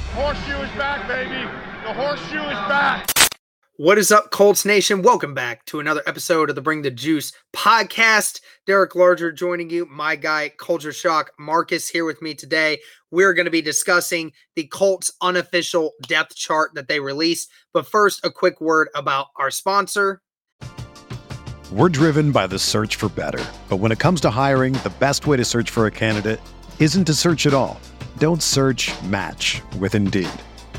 Horseshoe is back, baby. The horseshoe is back. What is up, Colts Nation? Welcome back to another episode of the Bring the Juice podcast. Derek Larger joining you, my guy, Culture Shock Marcus, here with me today. We're going to be discussing the Colts' unofficial depth chart that they released. But first, a quick word about our sponsor. We're driven by the search for better. But when it comes to hiring, the best way to search for a candidate isn't to search at all. Don't search, match with Indeed.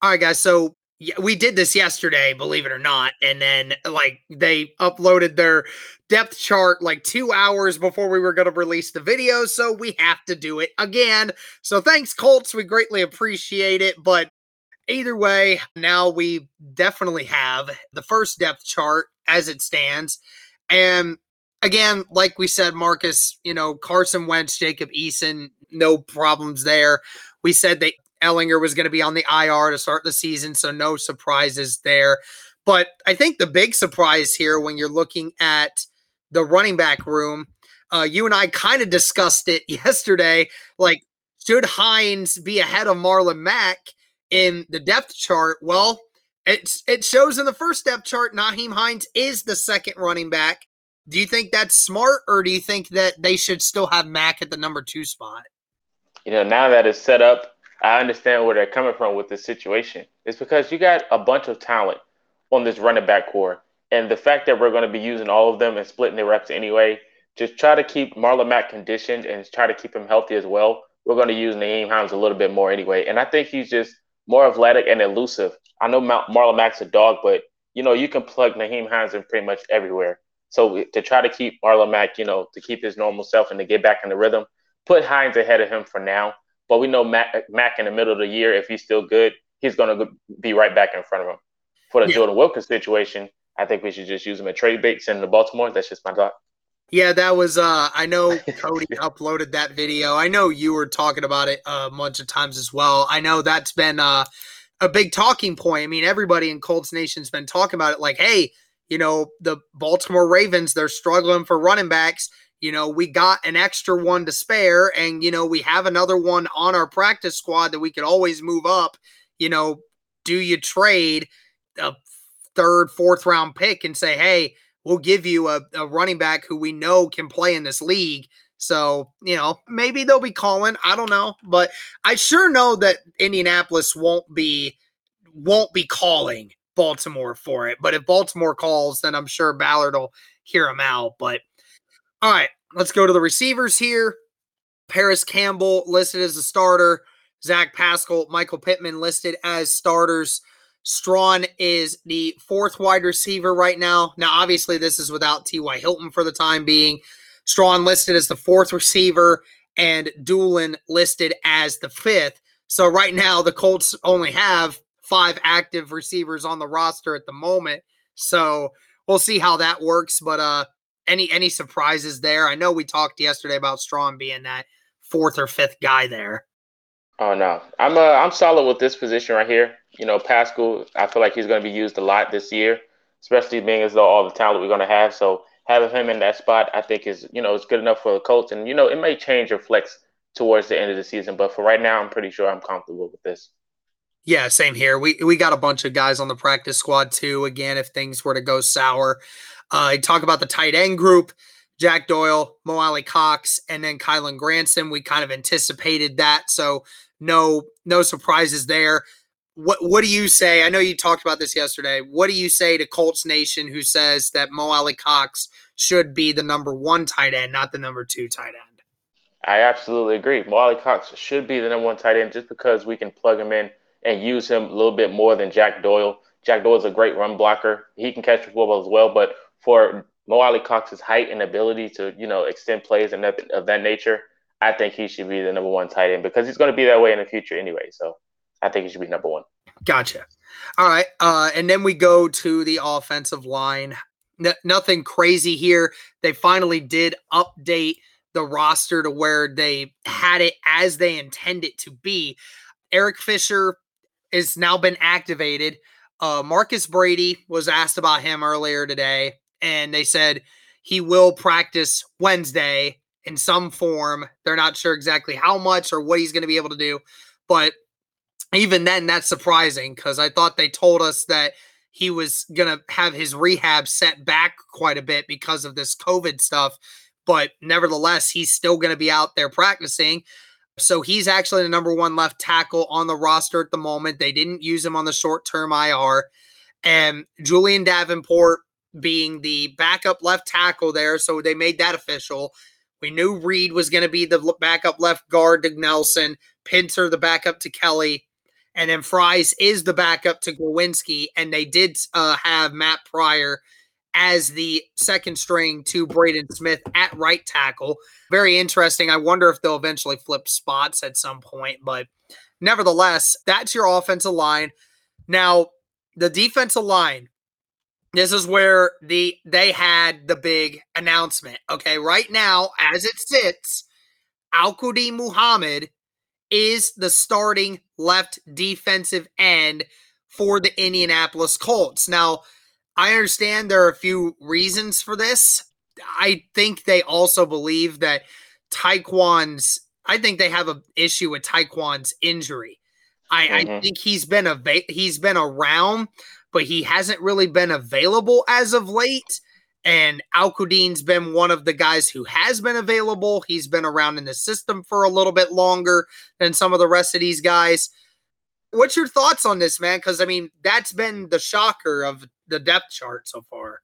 All right, guys, so we did this yesterday, believe it or not, and then, they uploaded their depth chart, 2 hours before we were going to release the video, so we have to do it again. So thanks, Colts. We greatly appreciate it, but either way, now we definitely have the first depth chart as it stands, and again, like we said, Marcus, Carson Wentz, Jacob Eason, no problems there. We said they... Ellinger was going to be on the IR to start the season, so no surprises there. But I think the big surprise here when you're looking at the running back room, you and I kind of discussed it yesterday, should Hines be ahead of Marlon Mack in the depth chart? Well, it shows in the first depth chart, Nyheim Hines is the second running back. Do you think that's smart, or do you think that they should still have Mack at the number 2 spot? Now that it's set up, I understand where they're coming from with this situation. It's because you got a bunch of talent on this running back core. And the fact that we're going to be using all of them and splitting their reps anyway, just try to keep Marlon Mack conditioned and try to keep him healthy as well. We're going to use Nyheim Hines a little bit more anyway. And I think he's just more athletic and elusive. I know Marlon Mack's a dog, but, you can plug Nyheim Hines in pretty much everywhere. So to try to keep Marlon Mack, to keep his normal self and to get back in the rhythm, put Hines ahead of him for now. But we know Mack in the middle of the year, if he's still good, he's going to be right back in front of him. For the Jordan Wilkins situation, I think we should just use him at trade baits in the Baltimore. That's just my thought. Yeah, that was I know Cody uploaded that video. I know you were talking about it a bunch of times as well. I know that's been a big talking point. I mean, everybody in Colts Nation's been talking about it hey, the Baltimore Ravens, they're struggling for running backs. We got an extra one to spare and, we have another one on our practice squad that we could always move up. Do you trade a 3rd, 4th round pick and say, hey, we'll give you a running back who we know can play in this league So, you know, maybe they'll be calling. I don't know. But I sure know that Indianapolis won't be calling Baltimore for it. But if Baltimore calls, then I'm sure Ballard will hear him out. But all right, let's go to the receivers here. Paris Campbell listed as a starter. Zach Pascal, Michael Pittman listed as starters. Strawn is the fourth wide receiver right now. Now, obviously, this is without T.Y. Hilton for the time being. Strawn listed as the fourth receiver and Doolin listed as the fifth. So right now, the Colts only have five active receivers on the roster at the moment. So we'll see how that works. But any surprises there? I know we talked yesterday about Strawn being that fourth or fifth guy there. Oh, no. I'm solid with this position right here. You know, Pascal, I feel like he's going to be used a lot this year, especially being as though all the talent we're going to have. So having him in that spot, I think is, you know, it's good enough for the Colts. And, you know, it may change or flex towards the end of the season. But for right now, I'm pretty sure I'm comfortable with this. Yeah, same here. We got a bunch of guys on the practice squad, too, again, if things were to go sour. Talk about the tight end group. Jack Doyle, Mo Alie Cox, and then Kylan Granson. We kind of anticipated that, so no surprises there. What do you say? I know you talked about this yesterday. What do you say to Colts Nation who says that Mo Alie Cox should be the number one tight end, not the number two tight end? I absolutely agree. Mo Alie Cox should be the number one tight end just because we can plug him in and use him a little bit more than Jack Doyle. Jack Doyle's a great run blocker. He can catch the football as well, but for Mo Alie Cox's height and ability to, you know, extend plays and of that nature, I think he should be the number one tight end because he's going to be that way in the future anyway. So I think he should be number one. Gotcha. All right. And then we go to the offensive line. Nothing crazy here. They finally did update the roster to where they had it as they intended to be. Eric Fisher has now been activated. Marcus Brady was asked about him earlier today. And they said he will practice Wednesday in some form. They're not sure exactly how much or what he's going to be able to do. But even then, that's surprising because I thought they told us that he was going to have his rehab set back quite a bit because of this COVID stuff. But nevertheless, he's still going to be out there practicing. So he's actually the number one left tackle on the roster at the moment. They didn't use him on the short-term IR. And Julian Davenport being the backup left tackle there, so they made that official. We knew Reed was going to be the backup left guard to Nelson, Pinter the backup to Kelly, and then Fries is the backup to Glowinski, and they did have Matt Pryor as the second string to Braden Smith at right tackle. Very interesting. I wonder if they'll eventually flip spots at some point, but nevertheless, that's your offensive line. Now, the defensive line, this is where they had the big announcement. Okay, right now, as it sits, Al-Quadin Muhammad is the starting left defensive end for the Indianapolis Colts. Now, I understand there are a few reasons for this. I think they also believe that I think they have an issue with Taekwon's injury. I think he's been around, but he hasn't really been available as of late. And Al-Quadin's been one of the guys who has been available. He's been around in the system for a little bit longer than some of the rest of these guys. What's your thoughts on this, man? Because, I mean, that's been the shocker of the depth chart so far.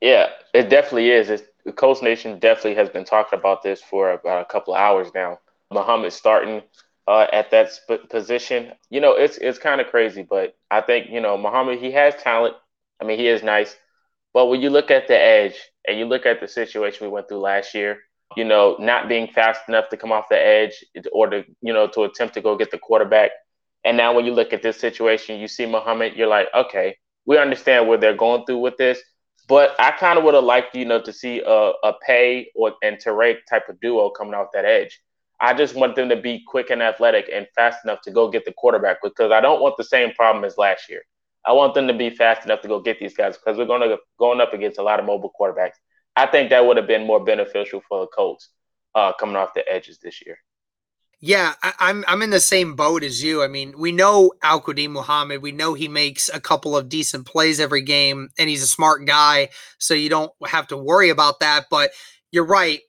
Yeah, it definitely is. The Colts Nation definitely has been talking about this for about a couple of hours now. Muhammad starting at that position, you know, it's kind of crazy, but I think, you know, Muhammad, he has talent. I mean, he is nice, but when you look at the edge and you look at the situation we went through last year, you know, not being fast enough to come off the edge or to, you know, to attempt to go get the quarterback. And now when you look at this situation, you see Muhammad, you're like, okay, we understand where they're going through with this, but I kind of would have liked, you know, to see a Pay and Tarek type of duo coming off that edge. I just want them to be quick and athletic and fast enough to go get the quarterback because I don't want the same problem as last year. I want them to be fast enough to go get these guys because we're going up against a lot of mobile quarterbacks. I think that would have been more beneficial for the Colts coming off the edges this year. Yeah, I'm in the same boat as you. I mean, we know Al-Quadin Muhammad. We know he makes a couple of decent plays every game, and he's a smart guy, so you don't have to worry about that. But you're right.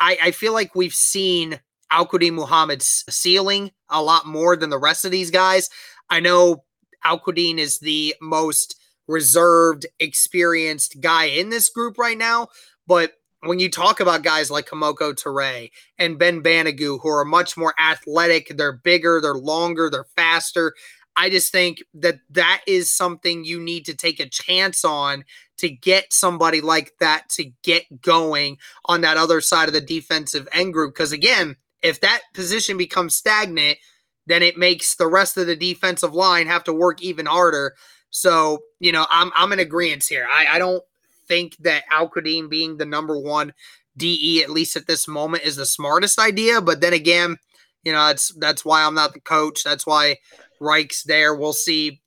I feel like we've seen Al-Quadin Muhammad's ceiling a lot more than the rest of these guys. I know Al-Quadin is the most reserved, experienced guy in this group right now, but when you talk about guys like Kamoko Toure and Ben Banigou, who are much more athletic, they're bigger, they're longer, they're faster, I just think that that is something you need to take a chance on to get somebody like that to get going on that other side of the defensive end group. Because again, if that position becomes stagnant, then it makes the rest of the defensive line have to work even harder. So, you know, I'm in agreement here. I don't think that Al-Quadin being the number one DE, at least at this moment, is the smartest idea. But then again, you know, that's why I'm not the coach. That's why Reich's there. We'll see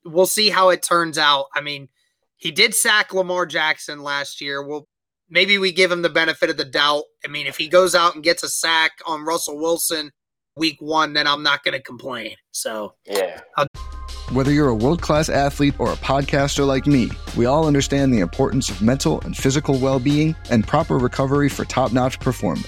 how it turns out. I mean, he did sack Lamar Jackson last year. Maybe we give him the benefit of the doubt. I mean, if he goes out and gets a sack on Russell Wilson week 1, then I'm not going to complain. So, yeah. Whether you're a world-class athlete or a podcaster like me, we all understand the importance of mental and physical well-being and proper recovery for top-notch performance.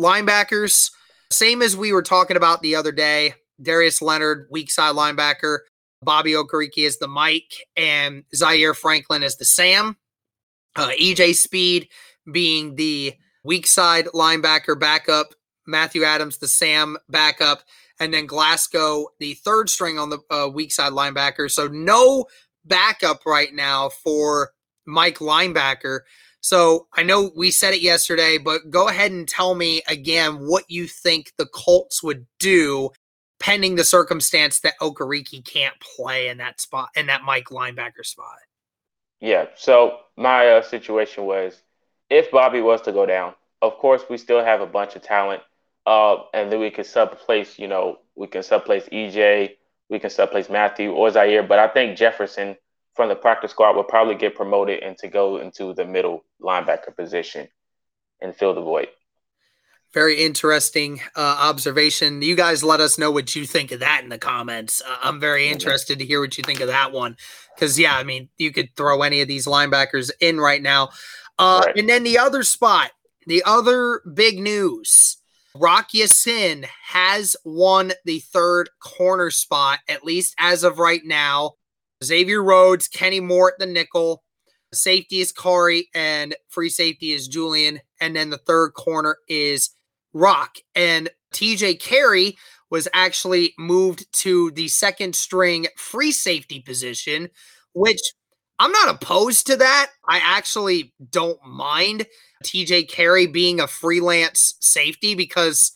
linebackers, same as we were talking about the other day, Darius Leonard, weak side linebacker, Bobby Okereke is the Mike, and Zaire Franklin is the Sam. EJ Speed being the weak side linebacker backup, Matthew Adams the Sam backup, and then Glasgow the third string on the weak side linebacker. So no backup right now for Mike linebacker. So I know we said it yesterday, but go ahead and tell me again what you think the Colts would do pending the circumstance that Okereke can't play in that spot, in that Mike linebacker spot. Yeah, so my situation was, if Bobby was to go down, of course we still have a bunch of talent, and then we can subplace, you know, we can subplace EJ, we can subplace Matthew or Zaire, but I think Jefferson from the practice squad will probably get promoted and to go into the middle linebacker position and fill the void. Very interesting observation. You guys let us know what you think of that in the comments. I'm very interested to hear what you think of that one. Because, yeah, I mean, you could throw any of these linebackers in right now. Right. And then the other spot, the other big news, Rock Ya-Sin has won the third corner spot, at least as of right now. Xavier Rhodes, Kenny Moore at the nickel. Safety is Carrie, and free safety is Julian. And then the third corner is Rock. And T.J. Carrie was actually moved to the second string free safety position, which I'm not opposed to that. I actually don't mind T.J. Carrie being a freelance safety because,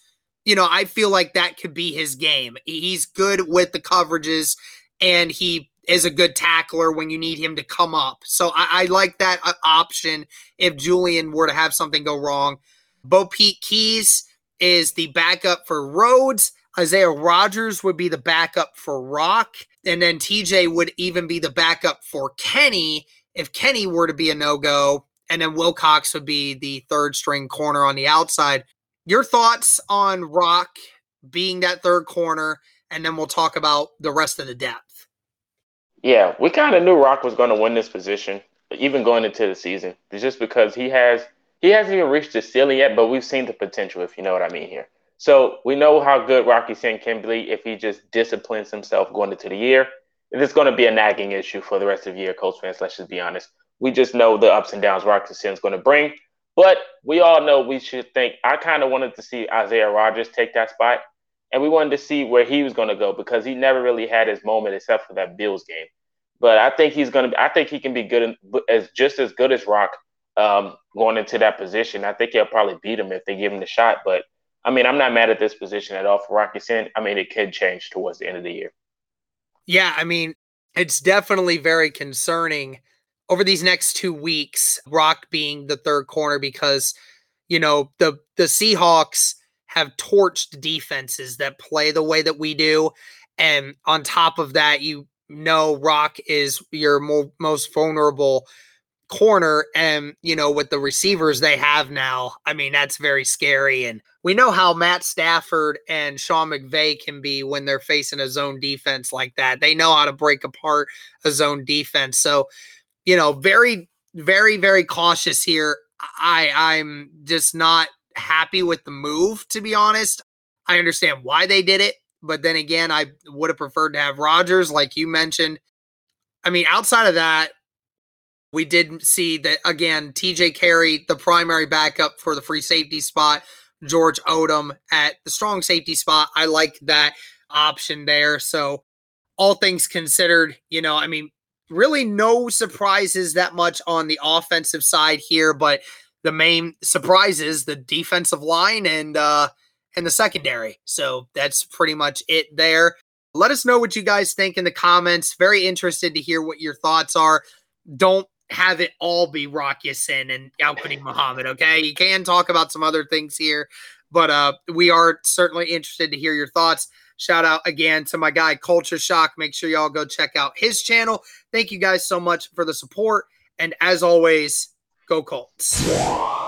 you know, I feel like that could be his game. He's good with the coverages, and he is a good tackler when you need him to come up. So I like that option if Julian were to have something go wrong. Bo Peep Keys is the backup for Rhodes. Isaiah Rodgers would be the backup for Rock. And then TJ would even be the backup for Kenny if Kenny were to be a no-go. And then Wilcox would be the third string corner on the outside. Your thoughts on Rock being that third corner, and then we'll talk about the rest of the depth. Yeah, we kind of knew Rock was going to win this position, even going into the season. It's just because he hasn't even reached the ceiling yet, but we've seen the potential, if you know what I mean here. So we know how good Rock Ya-Sin can be if he just disciplines himself going into the year. And it's going to be a nagging issue for the rest of the year, Colts fans, let's just be honest. We just know the ups and downs Rock Ya-Sin is going to bring. But we all know we should think. I kind of wanted to see Isaiah Rodgers take that spot, and we wanted to see where he was going to go because he never really had his moment except for that Bills game. But I think he's going to. I think he can be good as just as good as Rock going into that position. I think he'll probably beat him if they give him the shot. But I mean, I'm not mad at this position at all for Rock Ya-Sin. I mean, it could change towards the end of the year. Yeah, I mean, it's definitely very concerning over these next 2 weeks, Rock being the third corner, because, you know, the Seahawks have torched defenses that play the way that we do. And on top of that, you know, Rock is your most vulnerable corner. And, you know, with the receivers they have now, I mean, that's very scary. And we know how Matt Stafford and Sean McVay can be when they're facing a zone defense like that. They know how to break apart a zone defense. So, you know, very, very, very cautious here. I'm just not happy with the move, to be honest. I understand why they did it, but then again, I would have preferred to have Rodgers, like you mentioned. I mean, outside of that, we did see that, again, T.J. Carrie, the primary backup for the free safety spot, George Odom at the strong safety spot. I like that option there. So all things considered, you know, I mean, really no surprises that much on the offensive side here, but the main surprise is the defensive line and the secondary. So that's pretty much it there. Let us know what you guys think in the comments. Very interested to hear what your thoughts are. Don't have it all be Rock Ya-Sin and Al-Quadin Muhammad, okay? You can talk about some other things here, but we are certainly interested to hear your thoughts. Shout out again to my guy, Culture Shock. Make sure y'all go check out his channel. Thank you guys so much for the support. And as always, go Colts.